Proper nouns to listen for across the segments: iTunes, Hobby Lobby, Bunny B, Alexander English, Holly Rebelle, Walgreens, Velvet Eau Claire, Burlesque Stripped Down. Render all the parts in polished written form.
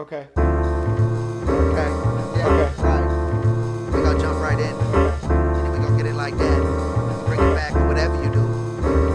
Okay. Okay. Yeah, okay. Right. We're gonna jump right in. And then we're gonna get it like that. Bring it back, whatever you do.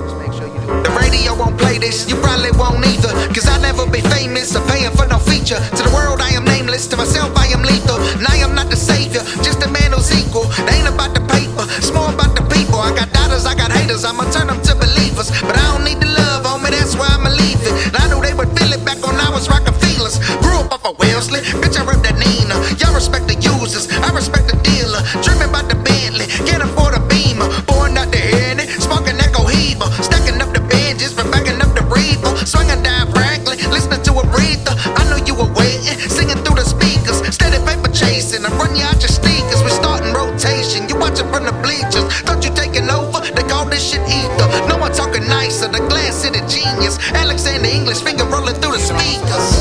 Just make sure you do it. The radio won't play this, you probably won't either. Cause I'll never be famous or paying for no feature. To the world I am nameless, to myself I am lethal. And I am not the savior, just a man who's equal. It ain't about the paper, it's more about the people. I got doubters, I got haters, I'ma turn them to believers. But I don't need the love, homie, that's why I'ma leave it. And I knew they would feel it back when I was rocking feelers. Grew up off of Wellesley, bitch, I ripped that Nina. Y'all respect the users, I respect the dealer. Dreaming about the Bentley, can't afford a Beamer. Born out the head, smoking that Cohiba. Stacking up the benches for backing up the reefer. Swinging down Franklin, listening to a breather. I know you were waiting, singing through the speakers. Steady paper chasing, I'm running out your sneakers. We're starting rotation, you watching from the bleachers. Thought you taking over, they call this shit ether. No one talking nicer, the glass city genius. Alexander English, finger rolling through the speakers.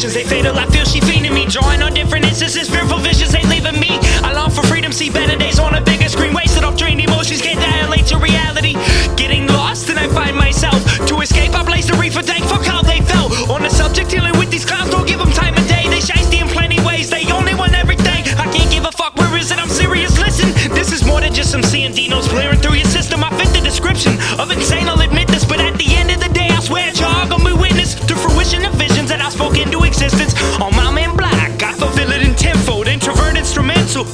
They fatal, I feel she feeding me. Drawing on different instances, fearful visions ain't leaving me. I long for freedom, see better days on a bigger screen. Wasted off trained emotions, can't dilate to reality. Getting lost and I find myself. To escape, I blaze the reefer tank, fuck how they fell. On the subject, dealing with these clowns, don't give them time of day. They shiesty in plenty ways, they only want everything. I can't give a fuck, where is it? I'm serious, listen. This is more than just some C&D notes blaring through your system. I fit the description of insane, I'll admit this. But at the end of the day, I swear that y'all gonna be witness to fruition of visions that I spoke into existence. On my man Black, I fulfill it in tenfold. Introvert instrumental,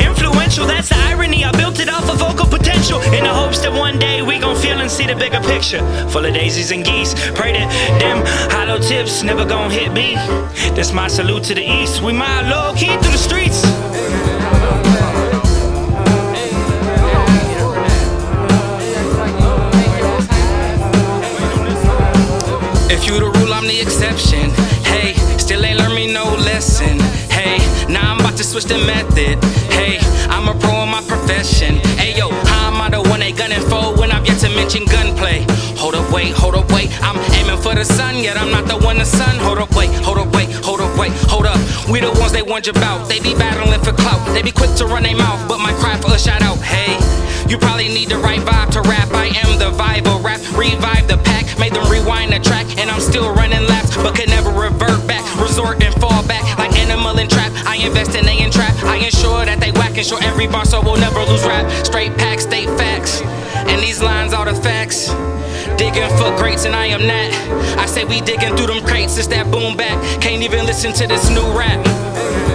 influential, that's the irony. I built it off of vocal potential in the hopes that one day we gon' feel and see the bigger picture. Full of daisies and geese, pray that them hollow tips never gon' hit me. That's my salute to the east. We might low-key through the streets. If you the rule, I'm the exception. Hey, still ain't learn me no lesson. Hey, now I'm about to switch the method. Hey, I'm a pro in my profession. Hey yo, how am I the one they gunning for when I've yet to mention gunplay? Hold up, wait, I'm aiming for the sun, yet I'm not the one the sun. Hold up, wait, hold up, wait, hold up, wait, hold up. We the ones they wonder about. They be battling for clout. They be quick to run their mouth, but my cry for a shout out. Hey, you probably need the right vibe to rap. I am the vibe of rap. Revive the pack, made them rewind the track, and I'm still running laps, but can never revert back. Resort and fall back like animal and trap. I invest and they in trap. I ensure that they whack, ensure every bar so we'll never lose rap. Straight pack, state facts, and these lines are the facts. Digging for greats and I am not. I say we digging through them crates. It's that boom back. Can't even listen to this new rap.